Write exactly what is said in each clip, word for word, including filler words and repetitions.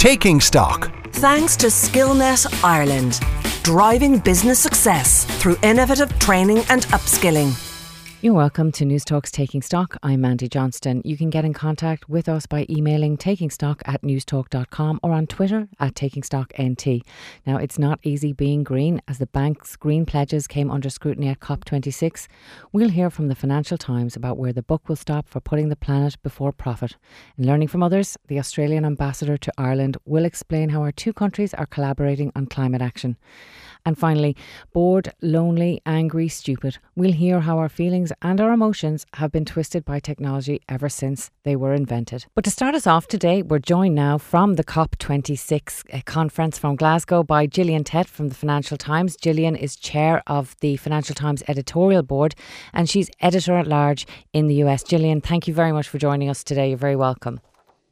Taking Stock. Thanks to Skillnet Ireland, driving business success through innovative training and upskilling. You're welcome to News Talk's Taking Stock. I'm Mandy Johnston. You can get in contact with us by emailing takingstock at newstalk dot com or on Twitter at takingstocknt. Now, it's not easy being green as the bank's green pledges came under scrutiny at COP twenty-six. We'll hear from the Financial Times about where the buck will stop for putting the planet before profit. And learning from others, the Australian ambassador to Ireland will explain how our two countries are collaborating on climate action. And finally, bored, lonely, angry, stupid. We'll hear how our feelings and our emotions have been twisted by technology ever since they were invented. But to start us off today, we're joined now from the COP twenty-six conference from Glasgow by Gillian Tett from the Financial Times. Gillian is chair of the Financial Times editorial board and she's editor-at-large in the U S. Gillian, thank you very much for joining us today. You're very welcome.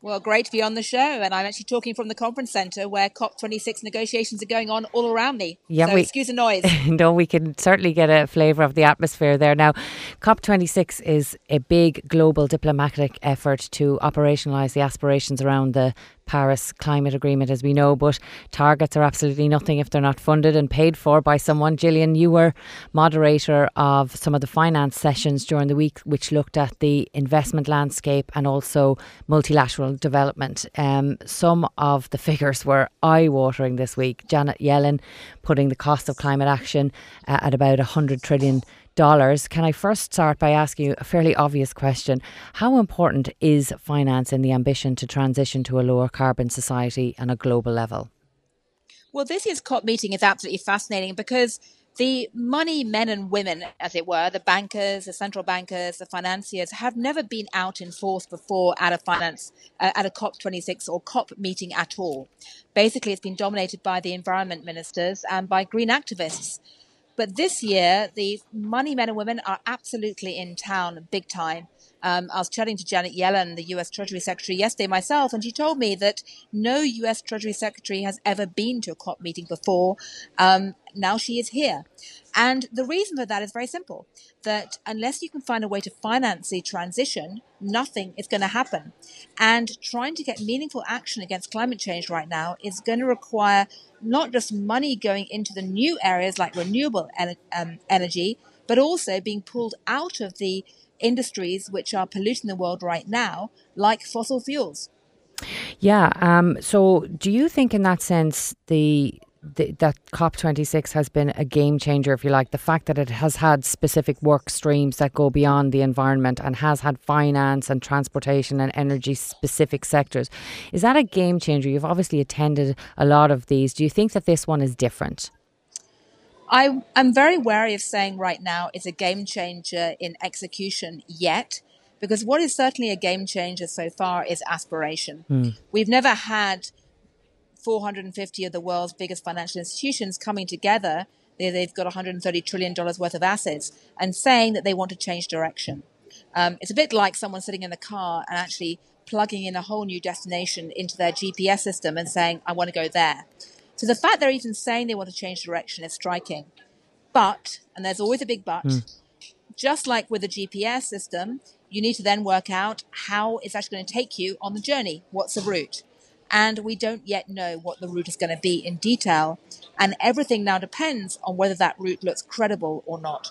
Well, great to be on the show, and I'm actually talking from the conference centre where COP twenty-six negotiations are going on all around me, yeah, so we, excuse the noise. No, we can certainly get a flavour of the atmosphere there. Now, COP twenty-six is a big global diplomatic effort to operationalise the aspirations around the Paris climate agreement, as we know, but targets are absolutely nothing if they're not funded and paid for by someone. Gillian, you were moderator of some of the finance sessions during the week which looked at the investment landscape and also multilateral development. Um, some of the figures were eye-watering this week. Janet Yellen putting the cost of climate action uh, at about one hundred trillion dollars. Can I first start by asking you a fairly obvious question? How important is finance in the ambition to transition to a lower carbon society on a global level? Well, this year's COP meeting is absolutely fascinating because the money men and women, as it were, the bankers, the central bankers, the financiers, have never been out in force before at a finance, uh, at a COP twenty-six or COP meeting at all. Basically, it's been dominated by the environment ministers and by green activists. But this year, the money men and women are absolutely in town big time. Um, I was chatting to Janet Yellen, the U S Treasury Secretary, yesterday myself, and she told me that no U S Treasury Secretary has ever been to a COP meeting before. Um, now she is here. And the reason for that is very simple, that unless you can find a way to finance the transition, nothing is going to happen. And trying to get meaningful action against climate change right now is going to require not just money going into the new areas like renewable en- um, energy, but also being pulled out of the industries which are polluting the world right now, like fossil fuels. Yeah. Um, so do you think in that sense the, the that COP twenty-six has been a game changer, if you like, the fact that it has had specific work streams that go beyond the environment and has had finance and transportation and energy specific sectors? Is that a game changer? You've obviously attended a lot of these. Do you think that this one is different? I am very wary of saying right now it's a game changer in execution yet, because what is certainly a game changer so far is aspiration. Mm. We've never had four hundred fifty of the world's biggest financial institutions coming together. They've got one hundred thirty trillion dollars worth of assets and saying that they want to change direction. Um, it's a bit like someone sitting in the car and actually plugging in a whole new destination into their G P S system and saying, I want to go there. So the fact they're even saying they want to change direction is striking. But, and there's always a big but, mm. just like with the G P S system, you need to then work out how it's actually going to take you on the journey. What's the route? And we don't yet know what the route is going to be in detail. And everything now depends on whether that route looks credible or not.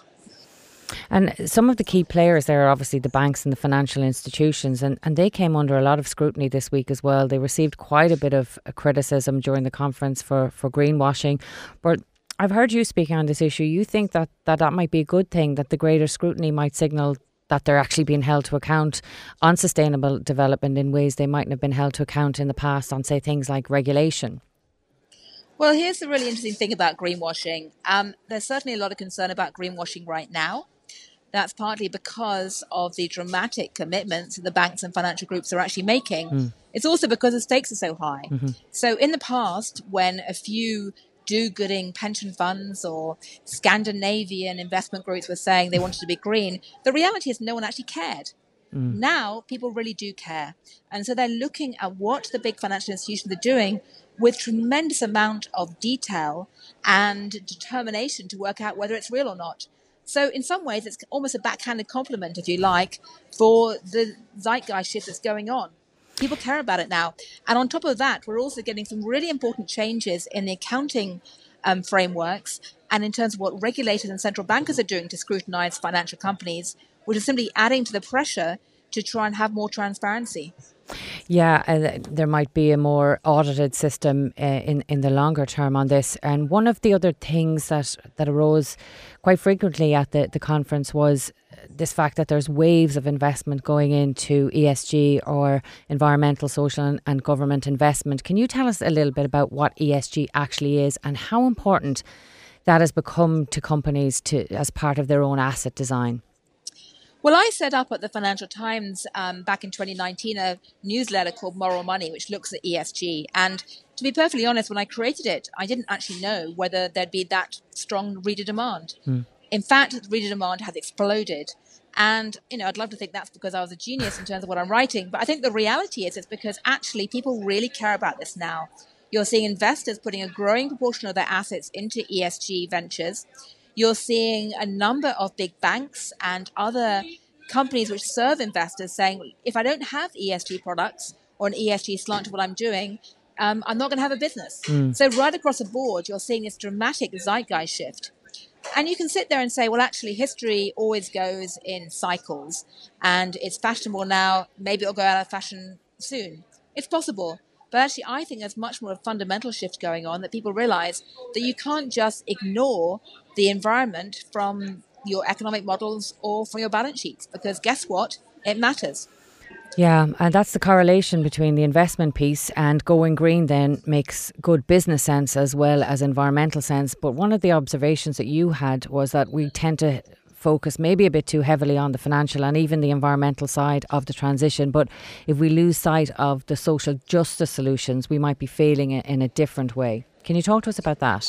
And some of the key players there are obviously the banks and the financial institutions, and, and they came under a lot of scrutiny this week as well. They received quite a bit of criticism during the conference for, for greenwashing. But I've heard you speaking on this issue. You think that, that that might be a good thing, that the greater scrutiny might signal that they're actually being held to account on sustainable development in ways they mightn't have been held to account in the past on, say, things like regulation. Well, here's the really interesting thing about greenwashing. Um, there's certainly a lot of concern about greenwashing right now. That's partly because of the dramatic commitments that the banks and financial groups are actually making. Mm. It's also because the stakes are so high. Mm-hmm. So in the past, when a few do-gooding pension funds or Scandinavian investment groups were saying they wanted to be green, the reality is no one actually cared. Mm. Now people really do care. And so they're looking at what the big financial institutions are doing with tremendous amount of detail and determination to work out whether it's real or not. So in some ways, it's almost a backhanded compliment, if you like, for the zeitgeist shift that's going on. People care about it now. And on top of that, we're also getting some really important changes in the accounting um, frameworks and in terms of what regulators and central bankers are doing to scrutinize financial companies, which is simply adding to the pressure to try and have more transparency. Yeah, uh, there might be a more audited system uh, in, in the longer term on this. And one of the other things that, that arose quite frequently at the, the conference was this fact that there's waves of investment going into E S G, or environmental, social and, and government investment. Can you tell us a little bit about what E S G actually is and how important that has become to companies to as part of their own asset design? Well, I set up at the Financial Times um, back in twenty nineteen a newsletter called Moral Money, which looks at E S G. And to be perfectly honest, when I created it, I didn't actually know whether there'd be that strong reader demand. Mm. In fact, reader demand has exploded. And, you know, I'd love to think that's because I was a genius in terms of what I'm writing. But I think the reality is it's because actually people really care about this now. You're seeing investors putting a growing proportion of their assets into E S G ventures. You're seeing a number of big banks and other companies which serve investors saying, if I don't have E S G products or an E S G slant to what I'm doing, um, I'm not going to have a business. Mm. So right across the board, you're seeing this dramatic zeitgeist shift. And you can sit there and say, well, actually, history always goes in cycles and it's fashionable now. Maybe it'll go out of fashion soon. It's possible. But actually, I think there's much more of a fundamental shift going on, that people realize that you can't just ignore the environment from your economic models or from your balance sheets, because guess what? It matters. Yeah, and that's the correlation between the investment piece and going green then makes good business sense as well as environmental sense. But one of the observations that you had was that we tend to focus maybe a bit too heavily on the financial and even the environmental side of the transition. But if we lose sight of the social justice solutions, we might be failing it in a different way. Can you talk to us about that?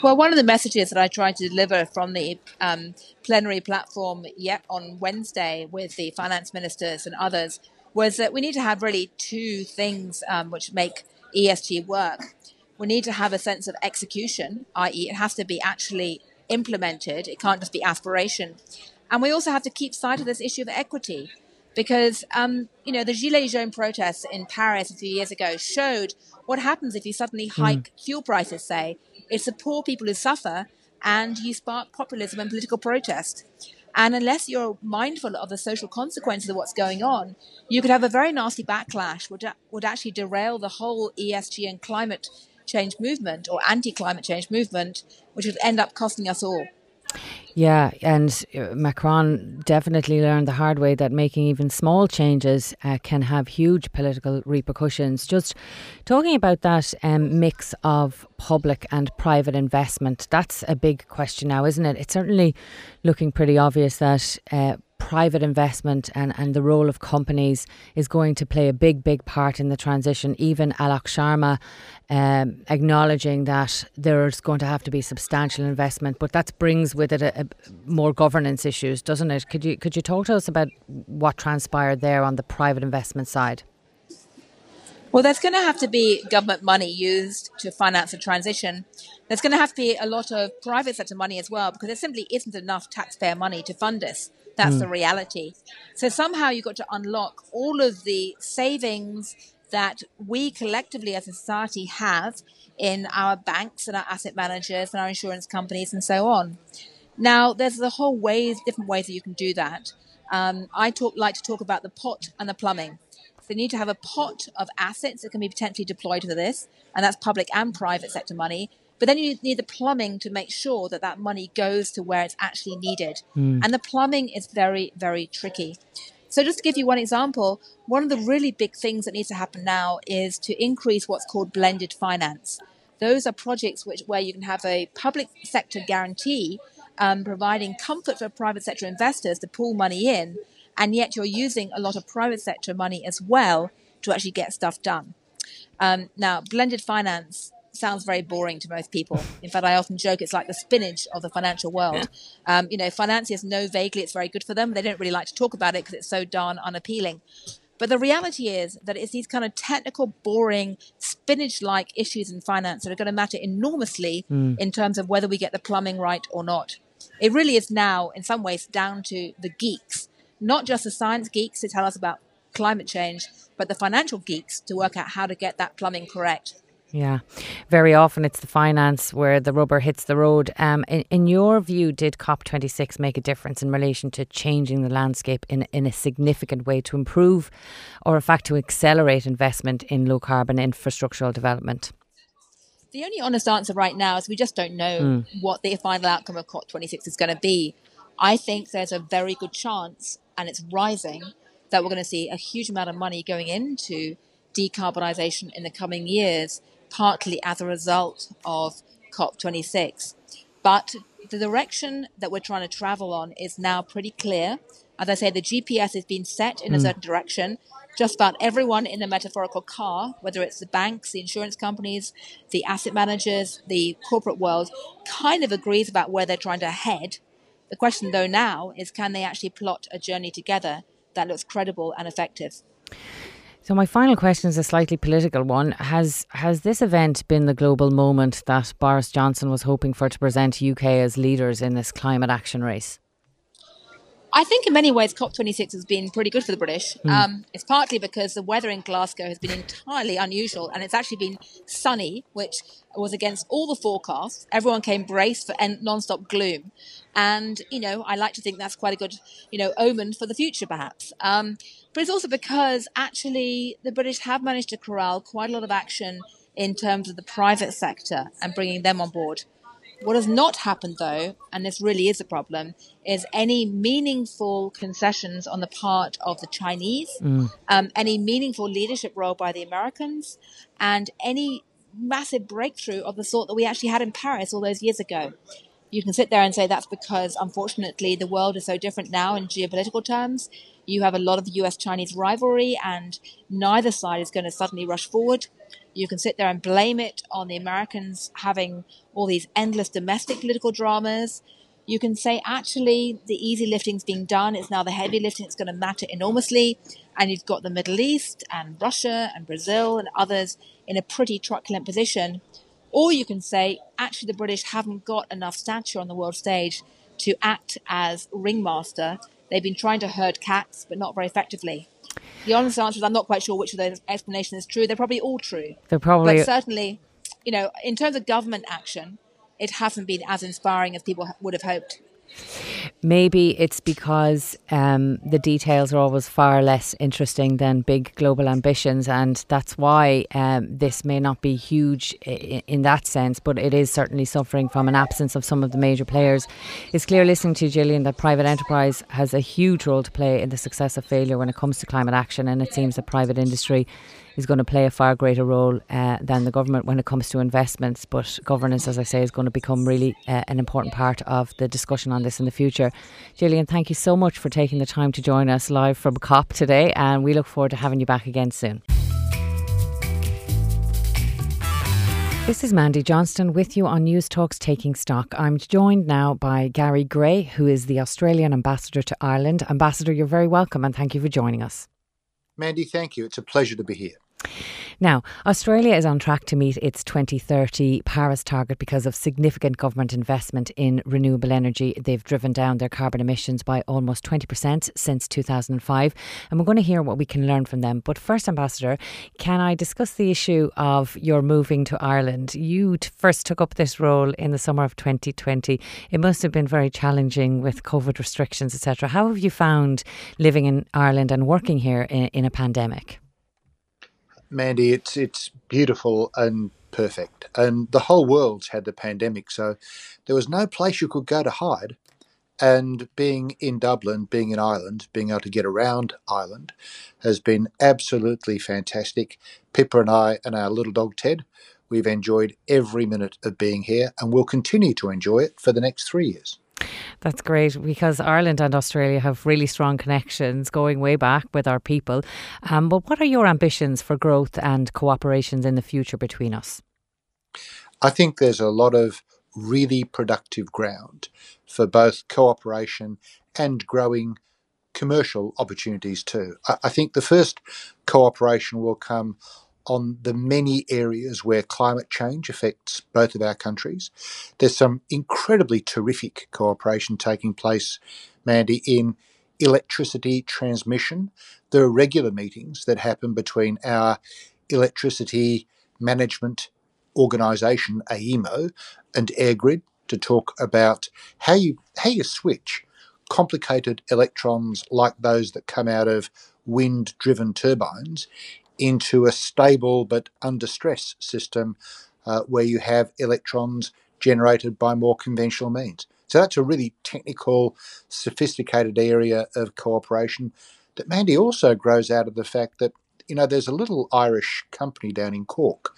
Well, one of the messages that I tried to deliver from the um, plenary platform yet on Wednesday with the finance ministers and others was that we need to have really two things um, which make E S G work. We need to have a sense of execution, that is it has to be actually implemented. It can't just be aspiration. And we also have to keep sight of this issue of equity, because, um, you know, the Gilets Jaunes protests in Paris a few years ago showed what happens if you suddenly hike mm. fuel prices, say. It's the poor people who suffer, and you spark populism and political protest. And unless you're mindful of the social consequences of what's going on, you could have a very nasty backlash, which would actually derail the whole E S G and climate change movement, or anti-climate change movement, which would end up costing us all. Yeah, and Macron definitely learned the hard way that making even small changes uh, can have huge political repercussions. Just talking about that um, mix of public and private investment, that's a big question now, isn't it? It's certainly looking pretty obvious that uh, private investment and, and the role of companies is going to play a big, big part in the transition. Even Alok Sharma um, acknowledging that there's going to have to be substantial investment, but that brings with it a, a more governance issues, doesn't it? Could you could you talk to us about what transpired there on the private investment side? Well, there's going to have to be government money used to finance the transition. There's going to have to be a lot of private sector money as well, because there simply isn't enough taxpayer money to fund this. That's mm. the reality. So somehow you've got to unlock all of the savings that we collectively as a society have in our banks and our asset managers and our insurance companies and so on. Now, there's a whole ways, different ways that you can do that. Um, I talk, like to talk about the pot and the plumbing. So you need to have a pot of assets that can be potentially deployed for this, and that's public and private sector money. But then you need the plumbing to make sure that that money goes to where it's actually needed. Mm. And the plumbing is very, very tricky. So just to give you one example, one of the really big things that needs to happen now is to increase what's called blended finance. Those are projects which where you can have a public sector guarantee, um, providing comfort for private sector investors to pool money in, and yet you're using a lot of private sector money as well to actually get stuff done. Um, now, blended finance sounds very boring to most people. In fact, I often joke it's like the spinach of the financial world. Yeah. Um, you know, financiers know vaguely it's very good for them. They don't really like to talk about it because it's so darn unappealing. But the reality is that it's these kind of technical, boring, spinach-like issues in finance that are going to matter enormously mm. in terms of whether we get the plumbing right or not. It really is now, in some ways, down to the geeks, not just the science geeks who tell us about climate change, but the financial geeks to work out how to get that plumbing correct. Yeah, very often it's the finance where the rubber hits the road. Um, in, in your view, did COP twenty-six make a difference in relation to changing the landscape in, in a significant way to improve or, in fact, to accelerate investment in low-carbon infrastructural development? The only honest answer right now is we just don't know mm. what the final outcome of COP twenty-six is going to be. I think there's a very good chance, and it's rising, that we're going to see a huge amount of money going into decarbonisation in the coming years, partly as a result of COP twenty-six. But the direction that we're trying to travel on is now pretty clear. As I say, the G P S has been set in mm. a certain direction. Just about everyone in the metaphorical car, whether it's the banks, the insurance companies, the asset managers, the corporate world, kind of agrees about where they're trying to head. The question, though, now is can they actually plot a journey together that looks credible and effective? So my final question is a slightly political one. Has has this event been the global moment that Boris Johnson was hoping for to present U K as leaders in this climate action race? I think in many ways COP twenty-six has been pretty good for the British. Mm. Um, it's partly because the weather in Glasgow has been entirely unusual, and it's actually been sunny, which was against all the forecasts. Everyone came braced for en- non-stop gloom. And, you know, I like to think that's quite a good, you know, omen for the future, perhaps. Um, but it's also because actually the British have managed to corral quite a lot of action in terms of the private sector and bringing them on board. What has not happened, though, and this really is a problem, is any meaningful concessions on the part of the Chinese, mm. um, any meaningful leadership role by the Americans, and any massive breakthrough of the sort that we actually had in Paris all those years ago. You can sit there and say that's because, unfortunately, the world is so different now in geopolitical terms. You have a lot of U S Chinese rivalry, and neither side is going to suddenly rush forward. You can sit there and blame it on the Americans having all these endless domestic political dramas. You can say, actually, the easy lifting's being done. It's now the heavy lifting. It's going to matter enormously. And you've got the Middle East and Russia and Brazil and others in a pretty truculent position. Or you can say, actually, the British haven't got enough stature on the world stage to act as ringmaster. They've been trying to herd cats, but not very effectively. The honest answer is I'm not quite sure which of those explanations is true. They're probably all true. They're probably... But certainly, you know, in terms of government action, it hasn't been as inspiring as people would have hoped. Maybe it's because um, the details are always far less interesting than big global ambitions, and that's why um, this may not be huge in, in that sense, but it is certainly suffering from an absence of some of the major players. It's clear listening to Gillian that private enterprise has a huge role to play in the success or failure when it comes to climate action, and it seems that private industry is going to play a far greater role uh, than the government when it comes to investments. But governance, as I say, is going to become really uh, an important part of the discussion on this in the future. Gillian, thank you so much for taking the time to join us live from COP today, and we look forward to having you back again soon. This is Mandy Johnston with you on News Talk's Taking Stock. I'm joined now by Gary Gray, who is the Australian Ambassador to Ireland. Ambassador, you're very welcome and thank you for joining us. Mandy, thank you. It's a pleasure to be here. Now, Australia is on track to meet its twenty thirty Paris target because of significant government investment in renewable energy. They've driven down their carbon emissions by almost twenty percent since two thousand five. And we're going to hear what we can learn from them. But first, Ambassador, can I discuss the issue of your moving to Ireland? You t- first took up this role in the summer of twenty twenty. It must have been very challenging with COVID restrictions, et cetera. How have you found living in Ireland and working here in, in a pandemic? Mandy, it's it's beautiful and perfect. And the whole world's had the pandemic, so there was no place you could go to hide. And being in Dublin, being in Ireland, being able to get around Ireland has been absolutely fantastic. Pippa and I and our little dog Ted, we've enjoyed every minute of being here and will continue to enjoy it for the next three years. That's great, because Ireland and Australia have really strong connections going way back with our people. Um, but what are your ambitions for growth and cooperations in the future between us? I think there's a lot of really productive ground for both cooperation and growing commercial opportunities too. I, I think the first cooperation will come on the many areas where climate change affects both of our countries. There's some incredibly terrific cooperation taking place, Mandy, in electricity transmission. There are regular meetings that happen between our electricity management organisation, A E M O, and AirGrid to talk about how you how you switch complicated electrons like those that come out of wind-driven turbines into a stable but under stress system uh, where you have electrons generated by more conventional means. So that's a really technical, sophisticated area of cooperation that Mandy also grows out of the fact that, you know, there's a little Irish company down in Cork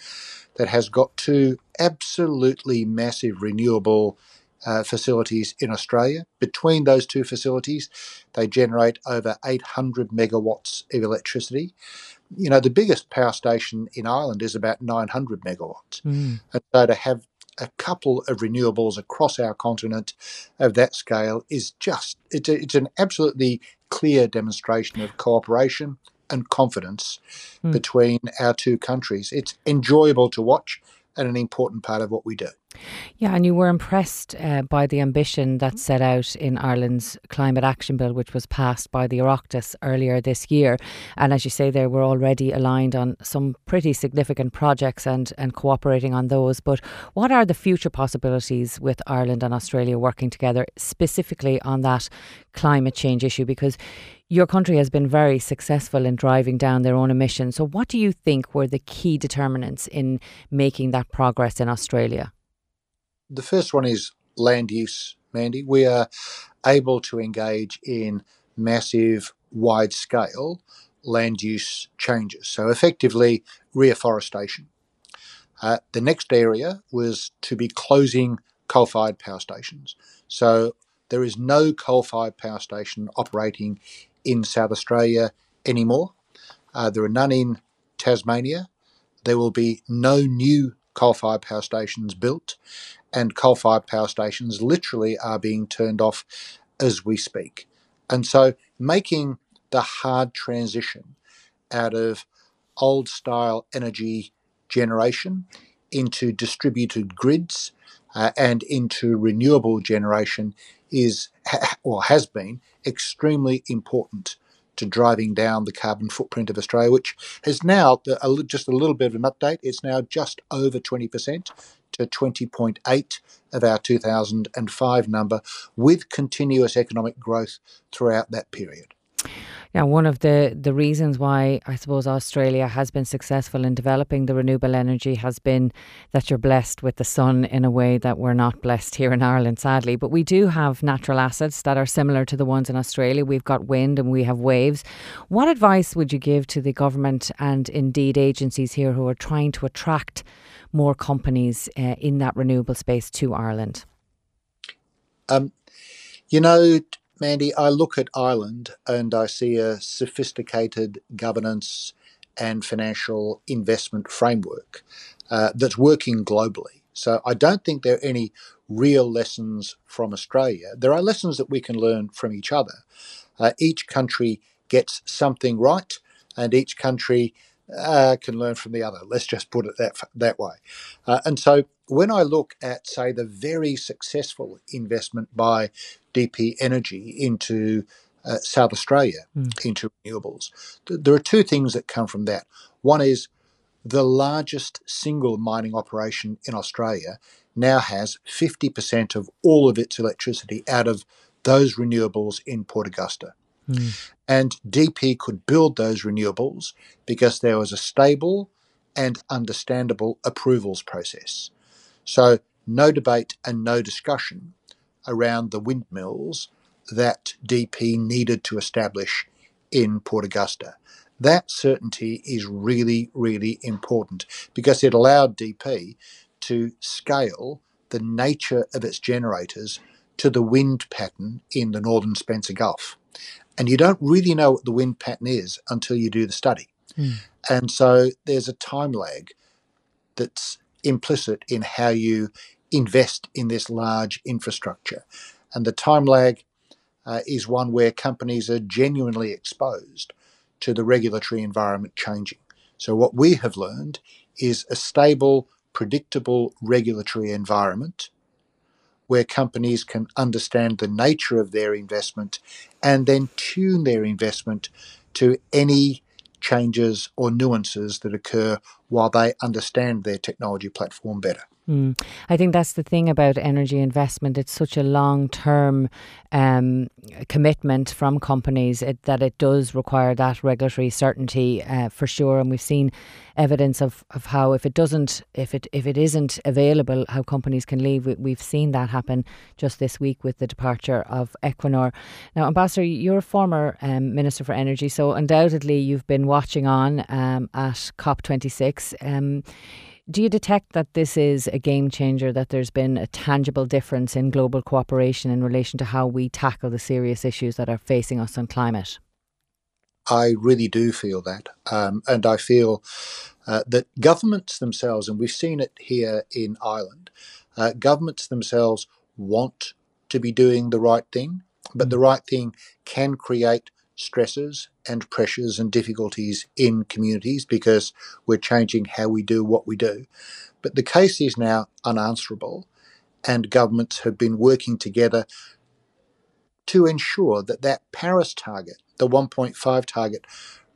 that has got two absolutely massive renewable uh, facilities in Australia. Between those two facilities, they generate over eight hundred megawatts of electricity. You know, the biggest power station in Ireland is about nine hundred megawatts. Mm. And so to have a couple of renewables across our continent of that scale is just, it's, a, it's an absolutely clear demonstration of cooperation and confidence mm. between our two countries. It's enjoyable to watch and an important part of what we do. Yeah, and you were impressed uh, by the ambition that's set out in Ireland's Climate Action Bill, which was passed by the Oireachtas earlier this year. And as you say there, we're already aligned on some pretty significant projects and, and cooperating on those. But what are the future possibilities with Ireland and Australia working together, specifically on that climate change issue? Because your country has been very successful in driving down their own emissions. So what do you think were the key determinants in making that progress in Australia? The first one is land use, Mandy. We are able to engage in massive, wide-scale land use changes. So effectively, reforestation. Uh, the next area was to be closing coal-fired power stations. So there is no coal-fired power station operating in South Australia anymore. Uh, there are none in Tasmania. There will be no new coal-fired power stations built, and coal-fired power stations literally are being turned off as we speak. And so making the hard transition out of old-style energy generation into distributed grids uh, and into renewable generation is, ha- or has been, extremely important to driving down the carbon footprint of Australia, which has now, just a little bit of an update, it's now just over twenty percent to twenty point eight of our two thousand five number, with continuous economic growth throughout that period. Now, one of the, the reasons why I suppose Australia has been successful in developing the renewable energy has been that you're blessed with the sun in a way that we're not blessed here in Ireland, sadly. But we do have natural assets that are similar to the ones in Australia. We've got wind and we have waves. What advice would you give to the government and indeed agencies here who are trying to attract more companies uh, in that renewable space to Ireland? Um, you know... Mandy, I look at Ireland and I see a sophisticated governance and financial investment framework uh, that's working globally. So I don't think there are any real lessons from Australia. There are lessons that we can learn from each other. Uh, each country gets something right and each country uh, can learn from the other. Let's just put it that, that way. Uh, and so when I look at, say, the very successful investment by D P Energy into uh, South Australia, mm. into renewables. Th- there are two things that come from that. One is the largest single mining operation in Australia now has fifty percent of all of its electricity out of those renewables in Port Augusta. Mm. And D P could build those renewables because there was a stable and understandable approvals process. So no debate and no discussion around the windmills that D P needed to establish in Port Augusta. That certainty is really, really important because it allowed D P to scale the nature of its generators to the wind pattern in the northern Spencer Gulf. And you don't really know what the wind pattern is until you do the study. Mm. And so there's a time lag that's implicit in how you invest in this large infrastructure. And the time lag uh, is one where companies are genuinely exposed to the regulatory environment changing. So what we have learned is a stable, predictable regulatory environment where companies can understand the nature of their investment and then tune their investment to any changes or nuances that occur while they understand their technology platform better. Mm. I think that's the thing about energy investment. It's such a long-term um, commitment from companies it, that it does require that regulatory certainty uh, for sure. And we've seen evidence of, of how if it doesn't, if it if it isn't available, how companies can leave. We, we've seen that happen just this week with the departure of Equinor. Now, Ambassador, you're a former um, Minister for Energy, so undoubtedly you've been watching on um, at COP twenty-six. Um, Do you detect that this is a game changer, that there's been a tangible difference in global cooperation in relation to how we tackle the serious issues that are facing us on climate? I really do feel that. Um, and I feel uh, that governments themselves, and we've seen it here in Ireland, uh, governments themselves want to be doing the right thing, but the right thing can create stresses and pressures and difficulties in communities because we're changing how we do what we do. But the case is now unanswerable, and governments have been working together to ensure that that Paris target, the one point five target,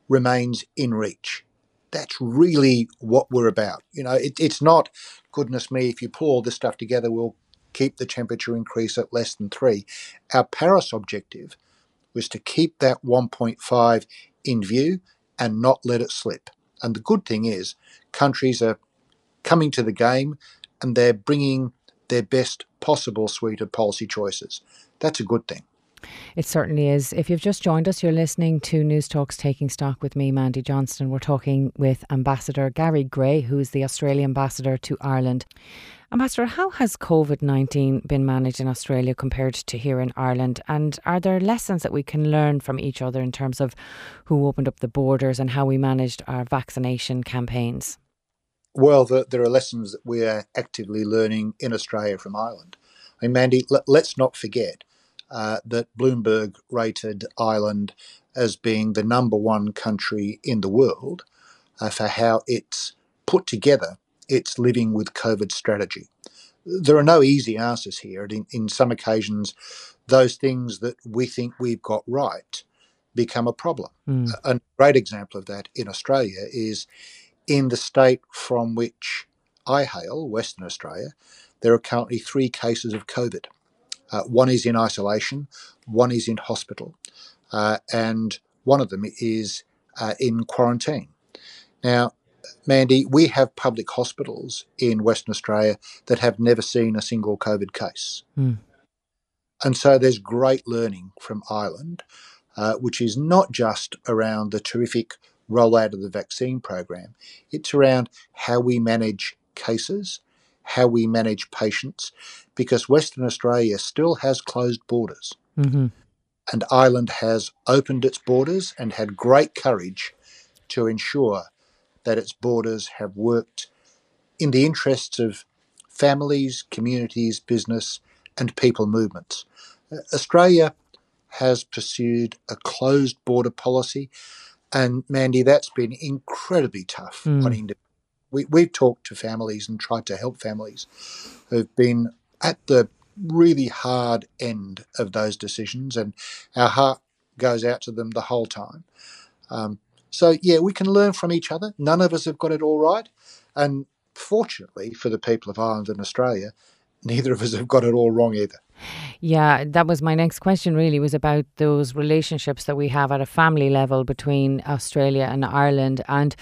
remains in reach. That's really what we're about. You know, it, it's not, goodness me, if you pull all this stuff together, we'll keep the temperature increase at less than three. Our Paris objective was to keep that one point five in view and not let it slip. And the good thing is countries are coming to the game and they're bringing their best possible suite of policy choices. That's a good thing. It certainly is. If you've just joined us, you're listening to News Talk's Taking Stock with me, Mandy Johnston. We're talking with Ambassador Gary Gray, who is the Australian ambassador to Ireland. Ambassador, how has COVID nineteen been managed in Australia compared to here in Ireland? And are there lessons that we can learn from each other in terms of who opened up the borders and how we managed our vaccination campaigns? Well, the, there are lessons that we are actively learning in Australia from Ireland. I mean, Mandy, let, let's not forget Uh, that Bloomberg rated Ireland as being the number one country in the world uh, for how it's put together its living with COVID strategy. There are no easy answers here. And in, in some occasions, those things that we think we've got right become a problem. Mm. A, a great example of that in Australia is in the state from which I hail, Western Australia, there are currently three cases of COVID. Uh, one is in isolation, one is in hospital, uh, and one of them is uh, in quarantine. Now, Mandy, we have public hospitals in Western Australia that have never seen a single COVID case. Mm. And so there's great learning from Ireland, uh, which is not just around the terrific rollout of the vaccine program. It's around how we manage cases, how we manage patients, because Western Australia still has closed borders. Mm-hmm. And Ireland has opened its borders and had great courage to ensure that its borders have worked in the interests of families, communities, business, and people movements. Australia has pursued a closed border policy, and Mandy, that's been incredibly tough mm. on individuals. We, we've talked to families and tried to help families who've been at the really hard end of those decisions, and our heart goes out to them the whole time. Um, so, yeah, we can learn from each other. None of us have got it all right. And fortunately for the people of Ireland and Australia, neither of us have got it all wrong either. Yeah, that was my next question really, was about those relationships that we have at a family level between Australia and Ireland. And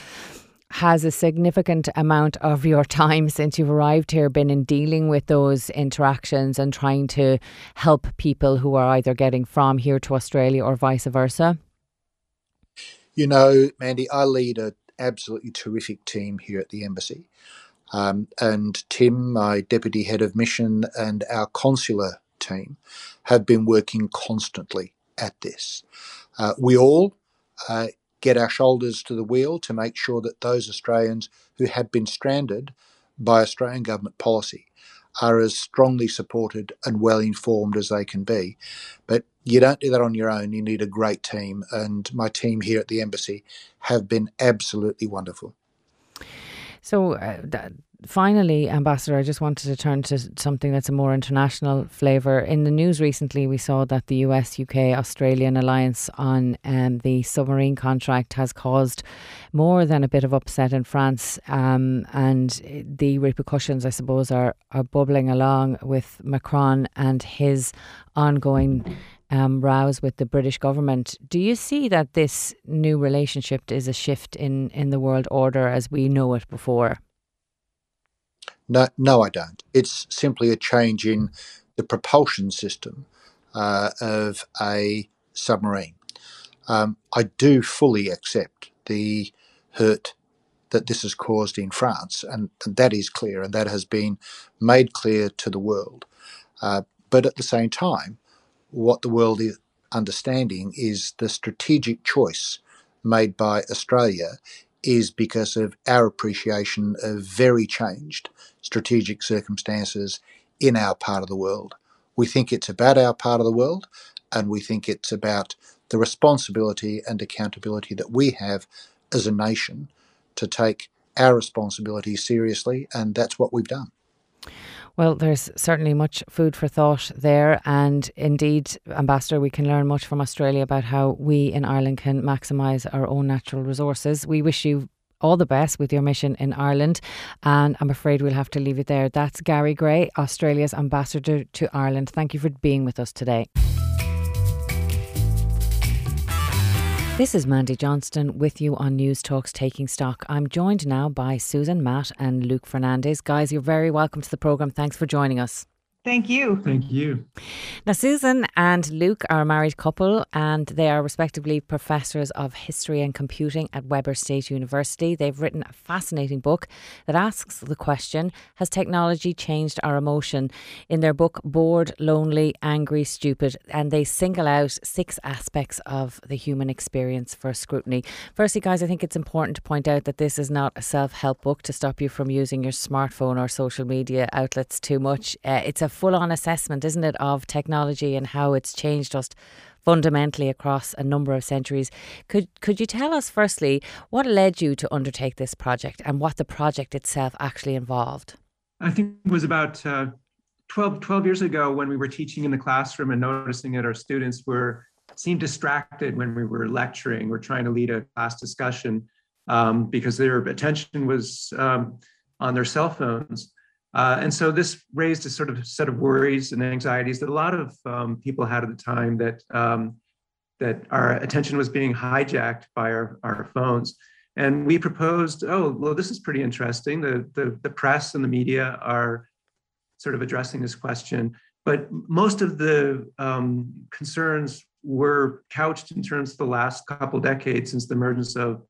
has a significant amount of your time since you've arrived here been in dealing with those interactions and trying to help people who are either getting from here to Australia or vice versa? You know, Mandy, I lead an absolutely terrific team here at the embassy. Um, and Tim, my deputy head of mission, and our consular team have been working constantly at this. Uh, we all... Uh, get our shoulders to the wheel to make sure that those Australians who have been stranded by Australian government policy are as strongly supported and well informed as they can be. But you don't do that on your own. You need a great team. And my team here at the embassy have been absolutely wonderful. So uh, that, finally, Ambassador, I just wanted to turn to something that's a more international flavour. In the news recently, we saw that the U S, U K, Australian alliance on um, the submarine contract has caused more than a bit of upset in France. Um, and the repercussions, I suppose, are, are bubbling along with Macron and his ongoing um, rows with the British government. Do you see that this new relationship is a shift in, in the world order as we know it before? No, no, I don't. It's simply a change in the propulsion system uh, of a submarine. Um, I do fully accept the hurt that this has caused in France, and, and that is clear, and that has been made clear to the world. Uh, but at the same time, what the world is understanding is the strategic choice made by Australia is because of our appreciation of very changed strategic circumstances in our part of the world. We think it's about our part of the world, and we think it's about the responsibility and accountability that we have as a nation to take our responsibility seriously, and that's what we've done. Well, there's certainly much food for thought there, and indeed, Ambassador, we can learn much from Australia about how we in Ireland can maximise our own natural resources. We wish you all the best with your mission in Ireland, and I'm afraid we'll have to leave it there. That's Gary Gray, Australia's Ambassador to Ireland. Thank you for being with us today. This is Mandy Johnston with you on News Talk's Taking Stock. I'm joined now by Susan, Matt and Luke Fernandez. Guys, you're very welcome to the programme. Thanks for joining us. Thank you. Thank you. Now, Susan and Luke are a married couple, and they are respectively professors of history and computing at Weber State University. They've written a fascinating book that asks the question, has technology changed our emotion? In their book, Bored, Lonely, Angry, Stupid, and they single out six aspects of the human experience for scrutiny. Firstly, guys, I think it's important to point out that this is not a self-help book to stop you from using your smartphone or social media outlets too much. Uh, it's a full-on assessment, isn't it, of technology and how it's changed us fundamentally across a number of centuries. Could could you tell us, firstly, what led you to undertake this project and what the project itself actually involved? I think it was about uh, twelve, twelve years ago when we were teaching in the classroom and noticing that our students were seemed distracted when we were lecturing or trying to lead a class discussion um, because their attention was um, on their cell phones. Uh, and so this raised a sort of set of worries and anxieties that a lot of um, people had at the time, that um, that our attention was being hijacked by our, our phones. And we proposed, oh, well, this is pretty interesting. The, the, the press and the media are sort of addressing this question. But most of the um, concerns were couched in terms of the last couple decades since the emergence of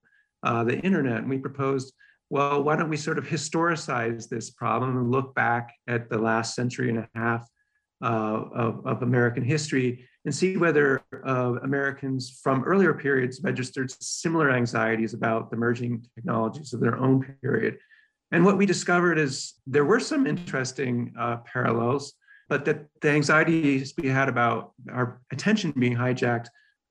uh, the internet. And we proposed, well, why don't we sort of historicize this problem and look back at the last century and a half uh, of, of American history and see whether uh, Americans from earlier periods registered similar anxieties about the emerging technologies of their own period. And what we discovered is there were some interesting uh, parallels, but that the anxieties we had about our attention being hijacked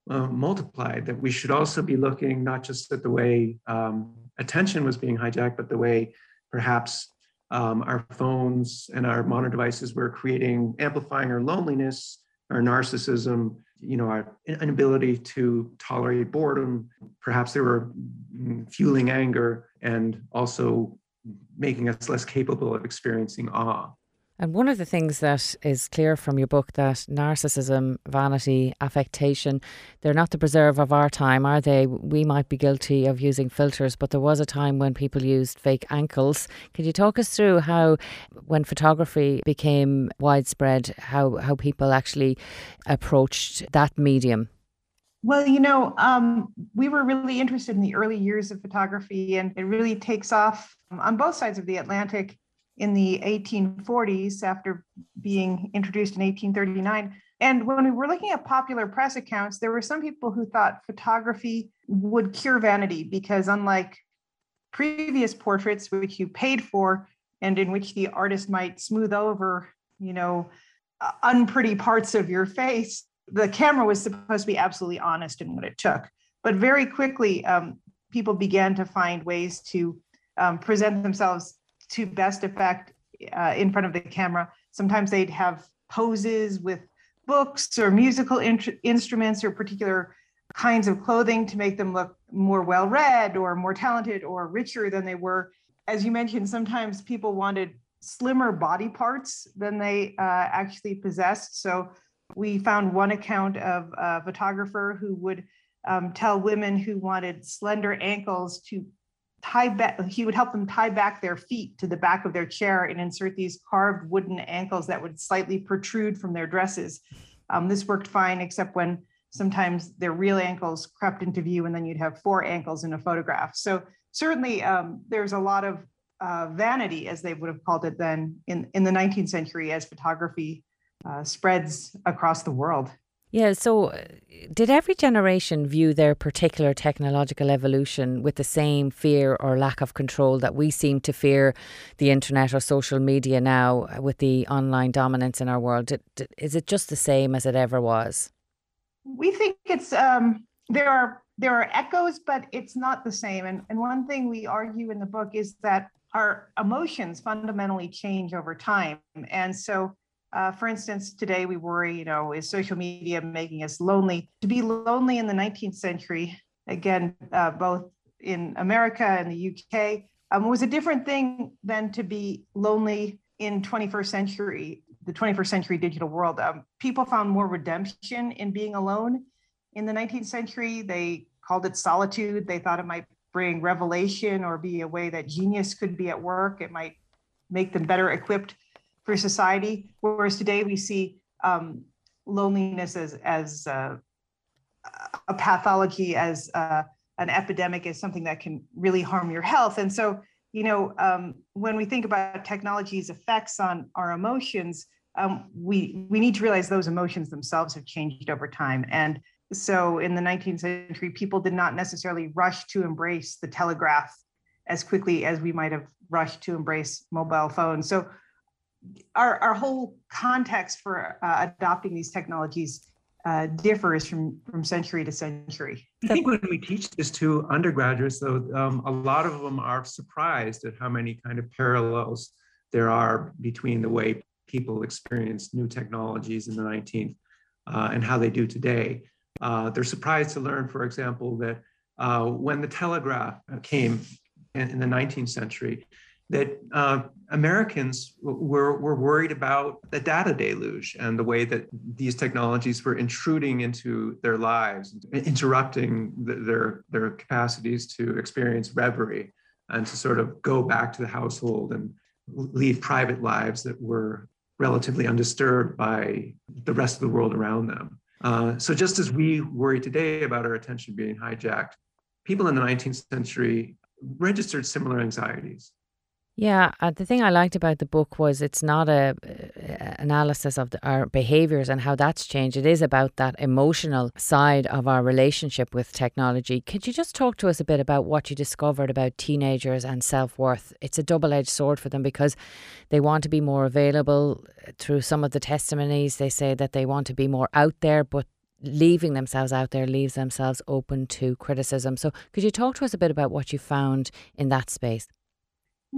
uh, multiplied, that we should also be looking not just at the way um, attention was being hijacked, but the way perhaps um, our phones and our modern devices were creating, amplifying our loneliness, our narcissism, you know, our inability to tolerate boredom. Perhaps they were fueling anger and also making us less capable of experiencing awe. And one of the things that is clear from your book, that narcissism, vanity, affectation, they're not the preserve of our time, are they? We might be guilty of using filters, but there was a time when people used fake ankles. Could you talk us through how, when photography became widespread, how, how people actually approached that medium? Well, you know, um, we were really interested in the early years of photography, and it really takes off on both sides of the Atlantic. In the eighteen forties, after being introduced in eighteen thirty-nine. And when we were looking at popular press accounts, there were some people who thought photography would cure vanity, because unlike previous portraits, which you paid for and in which the artist might smooth over, you know, unpretty parts of your face, the camera was supposed to be absolutely honest in what it took. But very quickly, um, people began to find ways to um, present themselves to best effect uh, in front of the camera. Sometimes they'd have poses with books or musical in- instruments or particular kinds of clothing to make them look more well-read or more talented or richer than they were. As you mentioned, sometimes people wanted slimmer body parts than they uh, actually possessed. So we found one account of a photographer who would um, tell women who wanted slender ankles to tie back, he would help them tie back their feet to the back of their chair and insert these carved wooden ankles that would slightly protrude from their dresses. Um, this worked fine, except when sometimes their real ankles crept into view and then you'd have four ankles in a photograph. So certainly um, there's a lot of uh, vanity, as they would have called it then, in, in the nineteenth century as photography uh, spreads across the world. Yeah, so did every generation view their particular technological evolution with the same fear or lack of control that we seem to fear the internet or social media now with the online dominance in our world? Is it just the same as it ever was? We think it's um, there are there are echoes, but it's not the same. And, and one thing we argue in the book is that our emotions fundamentally change over time. And so, uh, for instance, today we worry, you know, is social media making us lonely? To be lonely in the nineteenth century, again, uh, both in America and the U K, um, was a different thing than to be lonely in twenty-first century. The twenty-first century digital world, um, people found more redemption in being alone. In the nineteenth century, they called it solitude. They thought it might bring revelation or be a way that genius could be at work. It might make them better equipped for society. Whereas today we see um, loneliness as, as uh, a pathology, as uh, an epidemic, as something that can really harm your health. And so You know, um, when we think about technology's effects on our emotions, um, we we need to realize those emotions themselves have changed over time. And so in the nineteenth century, people did not necessarily rush to embrace the telegraph as quickly as we might have rushed to embrace mobile phones. So our, our whole context for uh, adopting these technologies Uh, differs from, from century to century. I think when we teach this to undergraduates, though, um, a lot of them are surprised at how many kind of parallels there are between the way people experience new technologies in the nineteenth uh, and how they do today. Uh, they're surprised to learn, for example, that uh, when the telegraph came in, in the nineteenth century, that uh, Americans were, were worried about the data deluge and the way that these technologies were intruding into their lives, interrupting the, their, their capacities to experience reverie and to sort of go back to the household and lead private lives that were relatively undisturbed by the rest of the world around them. Uh, so just as we worry today about our attention being hijacked, people in the nineteenth century registered similar anxieties. Yeah, uh, the thing I liked about the book was it's not a uh, analysis of the, our behaviours and how that's changed. It is about that emotional side of our relationship with technology. Could you just talk to us a bit about what you discovered about teenagers and self-worth? It's a double-edged sword for them because they want to be more available. Through some of the testimonies, they say that they want to be more out there, but leaving themselves out there leaves themselves open to criticism. So could you talk to us a bit about what you found in that space?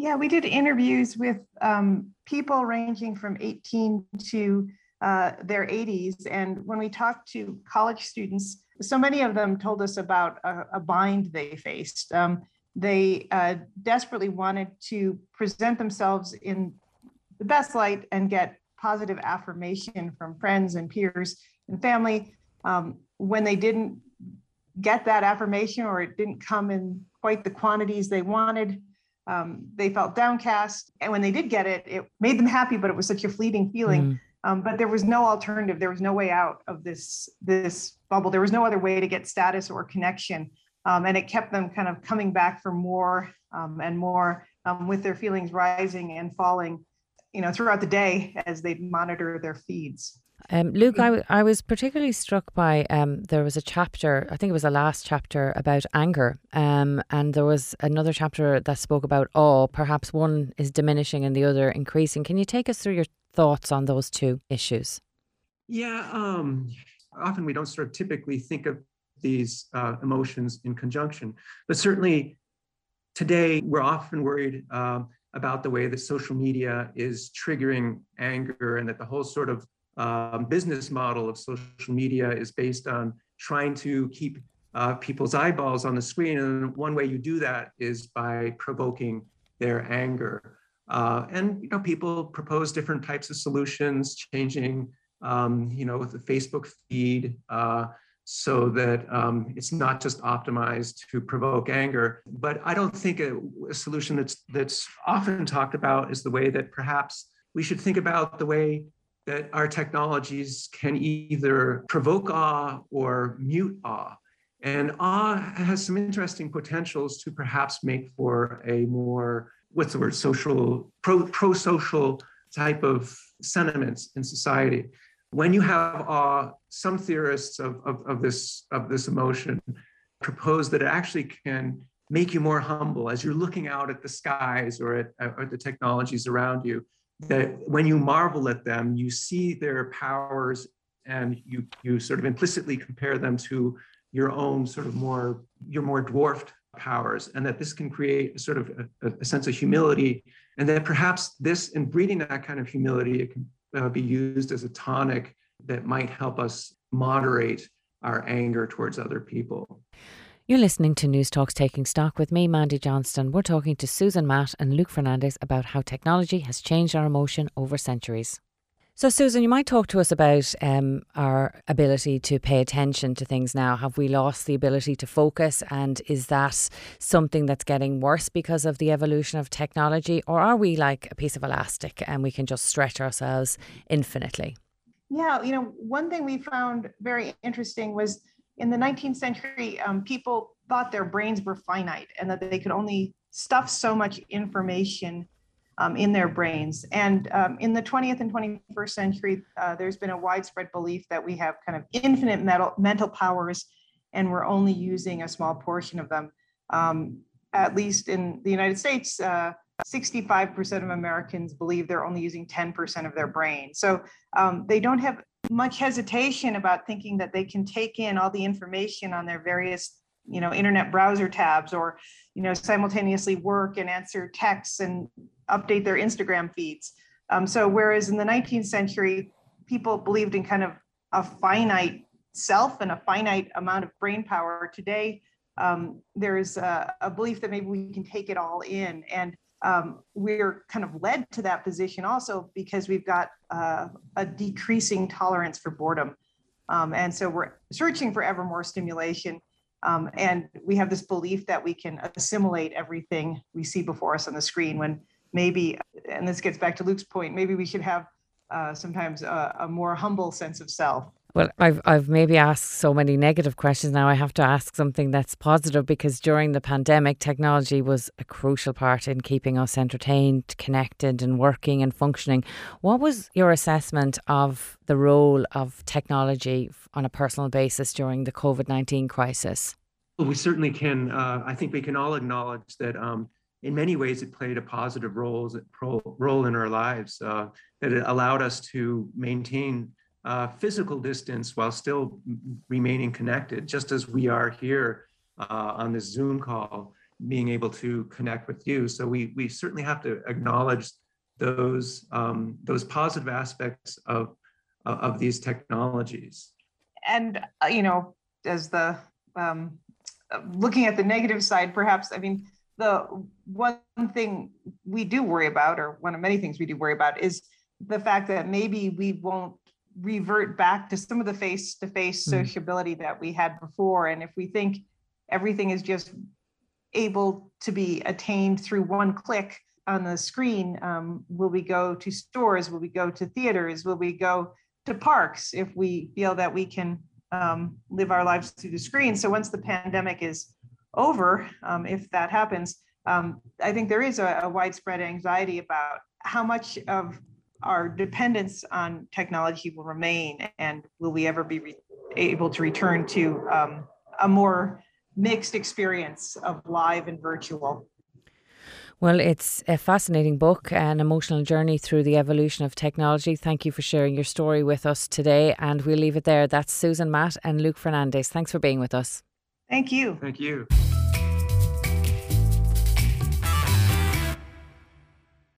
Yeah, we did interviews with um, people ranging from eighteen to uh, their eighties. And when we talked to college students, so many of them told us about a, a bind they faced. Um, they uh, desperately wanted to present themselves in the best light and get positive affirmation from friends and peers and family. Um, when they didn't get that affirmation or it didn't come in quite the quantities they wanted, Um, they felt downcast. And when they did get it, it made them happy, but it was such a fleeting feeling. Mm. Um, but there was no alternative. There was no way out of this, this bubble. There was no other way to get status or connection. Um, and it kept them kind of coming back for more um, and more um, with their feelings rising and falling, you know, throughout the day as they monitor their feeds. Um, Luke, I, w- I was particularly struck by um, there was a chapter, I think it was the last chapter, about anger, um, and there was another chapter that spoke about awe. Perhaps one is diminishing and the other increasing. Can you take us through your thoughts on those two issues? Yeah, um, often we don't sort of typically think of these uh, emotions in conjunction, but certainly Today, we're often worried um, about the way that social media is triggering anger, and that the whole sort of um, business model of social media is based on trying to keep uh, people's eyeballs on the screen. And one way you do that is by provoking their anger. Uh, and, you know, people propose different types of solutions, changing, um, you know, the Facebook feed uh, so that um, it's not just optimized to provoke anger. But I don't think a, a solution that's, that's often talked about is the way that perhaps we should think about the way that our technologies can either provoke awe or mute awe. And awe has some interesting potentials to perhaps make for a more, what's the word, social, pro, pro-social type of sentiments in society. When you have awe, some theorists of, of, of, this, of this emotion propose that it actually can make you more humble as you're looking out at the skies or at, at the technologies around you, that when you marvel at them, you see their powers and you, you sort of implicitly compare them to your own sort of more, your more dwarfed powers, and that this can create a sort of a, a sense of humility, and that perhaps this, in breeding that kind of humility, it can uh, be used as a tonic that might help us moderate our anger towards other people. You're listening to News Talk's Taking Stock with me, Mandy Johnston. We're talking to Susan Matt and Luke Fernandez about how technology has changed our emotion over centuries. So, Susan, you might talk to us about um, our ability to pay attention to things now. Have we lost the ability to focus? And is that something that's getting worse because of the evolution of technology? Or are we like a piece of elastic and we can just stretch ourselves infinitely? Yeah, you know, one thing we found very interesting was in the nineteenth century, um, people thought their brains were finite and that they could only stuff so much information Um, in their brains. And um, in the twentieth and twenty-first century, uh, there's been a widespread belief that we have kind of infinite metal, mental powers, and we're only using a small portion of them. Um, at least in the United States, uh, sixty-five percent of Americans believe they're only using ten percent of their brain. So um, they don't have much hesitation about thinking that they can take in all the information on their various you know, internet browser tabs, or, you know, simultaneously work and answer texts and update their Instagram feeds. Um, so whereas in the nineteenth century, people believed in kind of a finite self and a finite amount of brain power, today um, there is a, a belief that maybe we can take it all in. And um, we're kind of led to that position also because we've got uh, a decreasing tolerance for boredom. Um, and so we're searching for ever more stimulation. Um, and we have this belief that we can assimilate everything we see before us on the screen, when maybe, and this gets back to Luke's point, maybe we should have uh, sometimes a, a more humble sense of self. Well, I've I've maybe asked so many negative questions now. I have to ask something that's positive, because during the pandemic, technology was a crucial part in keeping us entertained, connected and working and functioning. What was your assessment of the role of technology on a personal basis during the covid nineteen crisis? Well, we certainly can. Uh, I think we can all acknowledge that um, in many ways it played a positive role, role in our lives, uh, that it allowed us to maintain Uh, physical distance while still remaining connected, just as we are here uh, on this Zoom call, being able to connect with you. So we we certainly have to acknowledge those um, those positive aspects of of these technologies. And uh, you know, as the um, looking at the negative side, perhaps I mean the one thing we do worry about, or one of many things we do worry about, is the fact that maybe we won't revert back to some of the face-to-face mm-hmm. sociability that we had before. And if we think everything is just able to be attained through one click on the screen, um, will we go to stores? Will we go to theaters? Will we go to parks if we feel that we can um, live our lives through the screen? So once the pandemic is over, um, if that happens, um, I think there is a, a widespread anxiety about how much of our dependence on technology will remain, and will we ever be re- able to return to um, a more mixed experience of live and virtual? Well, it's a fascinating book, an emotional journey through the evolution of technology. Thank you for sharing your story with us today, and we'll leave it there. That's Susan Matt and Luke Fernandez. Thanks for being with us. Thank you. Thank you.